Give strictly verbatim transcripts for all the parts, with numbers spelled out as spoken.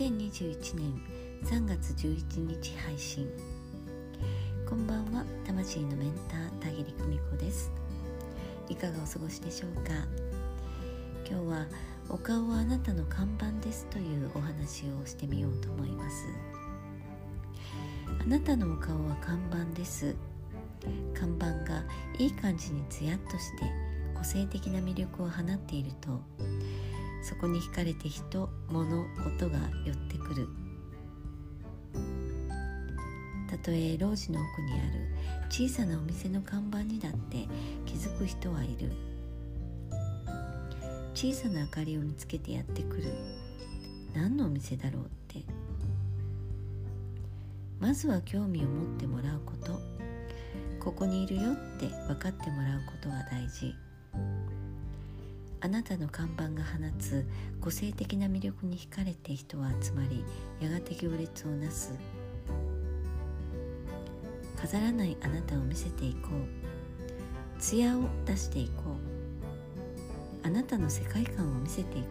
にせんにじゅういちねんさんがつじゅういちにち配信。こんばんは、魂のメンター田切久美子です。いかがお過ごしでしょうか。今日はお顔はあなたの看板ですというお話をしてみようと思います。あなたのお顔は看板です。看板がいい感じにツヤっとして個性的な魅力を放っていると、そこに惹かれて人、物、音が寄ってくる。たとえ路地の奥にある小さなお店の看板にだって気づく人はいる。小さな明かりを見つけてやってくる。何のお店だろうって。まずは興味を持ってもらうこと。ここにいるよって分かってもらうことが大事。あなたの看板が放つ個性的な魅力に惹かれて人は集まり、やがて行列をなす。飾らないあなたを見せていこう。艶を出していこう。あなたの世界観を見せていこ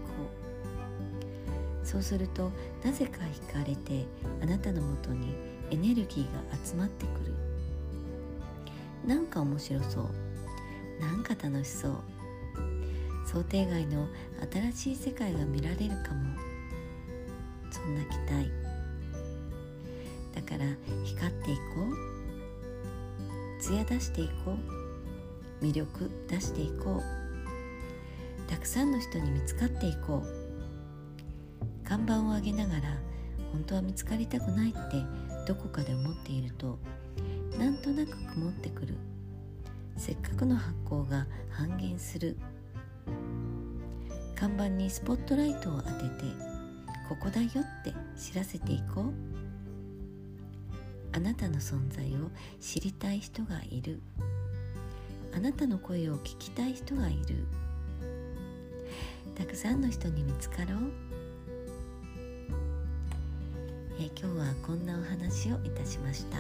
う。そうすると、なぜか惹かれてあなたのもとにエネルギーが集まってくる。なんか面白そう。なんか楽しそう。想定外の新しい世界が見られるかも。そんな期待。だから光っていこう。艶出していこう。魅力出していこう。たくさんの人に見つかっていこう。看板を上げながら、本当は見つかりたくないってどこかで思っていると、なんとなく曇ってくる。せっかくの発光が半減する。看板にスポットライトを当てて、ここだよって知らせていこう。あなたの存在を知りたい人がいる。あなたの声を聞きたい人がいる。たくさんの人に見つかろう。えー、今日はこんなお話をいたしました。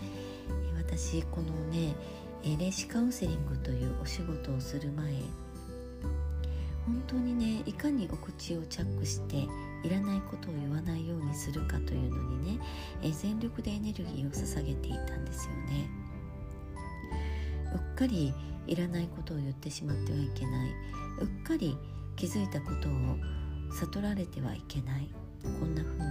えー、私このね、えー、霊視カウンセリングというお仕事をする前、本当にね、いかにお口をチャックしていらないことを言わないようにするかというのにね、え全力でエネルギーを捧げていたんですよね。うっかりいらないことを言ってしまってはいけない。うっかり気づいたことを悟られてはいけない。こんな風に。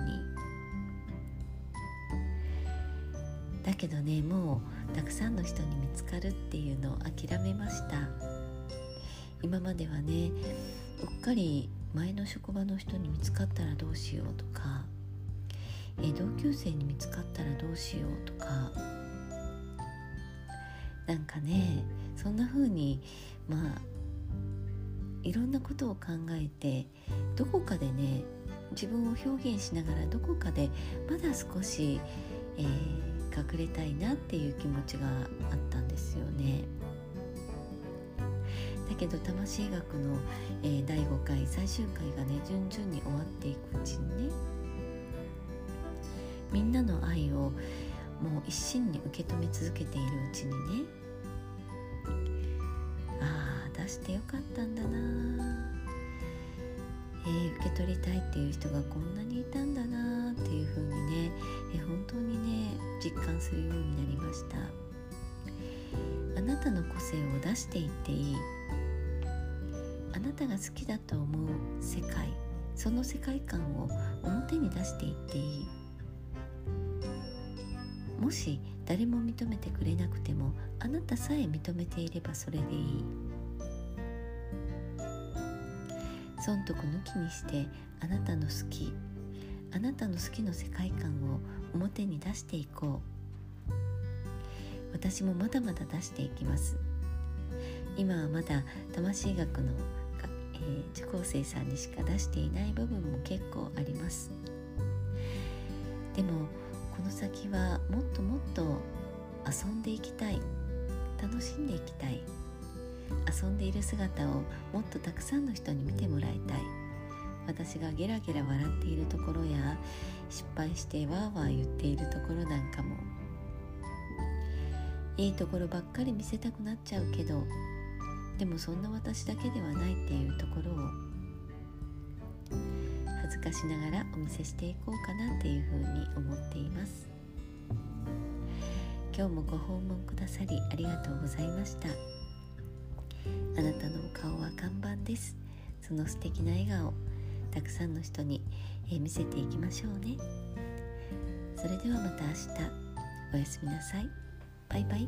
だけどね、もうたくさんの人に見つかるっていうのを諦めました。今まではね、うっかり前の職場の人に見つかったらどうしようとか、え同級生に見つかったらどうしようとか、なんかね、そんな風にまあいろんなことを考えて、どこかでね、自分を表現しながらどこかでまだ少し、えー、隠れたいなっていう気持ちがあったんですよね。だけど魂学の、えー、だいごかい最終回がね、順々に終わっていくうちにね、みんなの愛をもう一身に受け止め続けているうちにね、ああ、出してよかったんだな、えー、受け取りたいっていう人がこんなにいたんだなっていう風にね、えー、本当にね、実感するようになりました。あなたの個性を出していっていい。あなたが好きだと思う世界、その世界観を表に出していっていい。もし誰も認めてくれなくても、あなたさえ認めていればそれでいい。損得抜きにして、あなたの好き、あなたの好きの世界観を表に出していこう。私もまだまだ出していきます。今はまだ魂学の受講生さんにしか出していない部分も結構あります。でもこの先はもっともっと遊んでいきたい。楽しんでいきたい。遊んでいる姿をもっとたくさんの人に見てもらいたい。私がゲラゲラ笑っているところや、失敗してワーワー言っているところなんかも、いいところばっかり見せたくなっちゃうけど、でもそんな私だけではないっていうところを、活化しながらお見せしていこうかなっていうふうに思っています。今日もご訪問くださりありがとうございました。あなたのお顔は看板です。その素敵な笑顔、たくさんの人に見せていきましょうね。それではまた明日、おやすみなさい。バイバイ。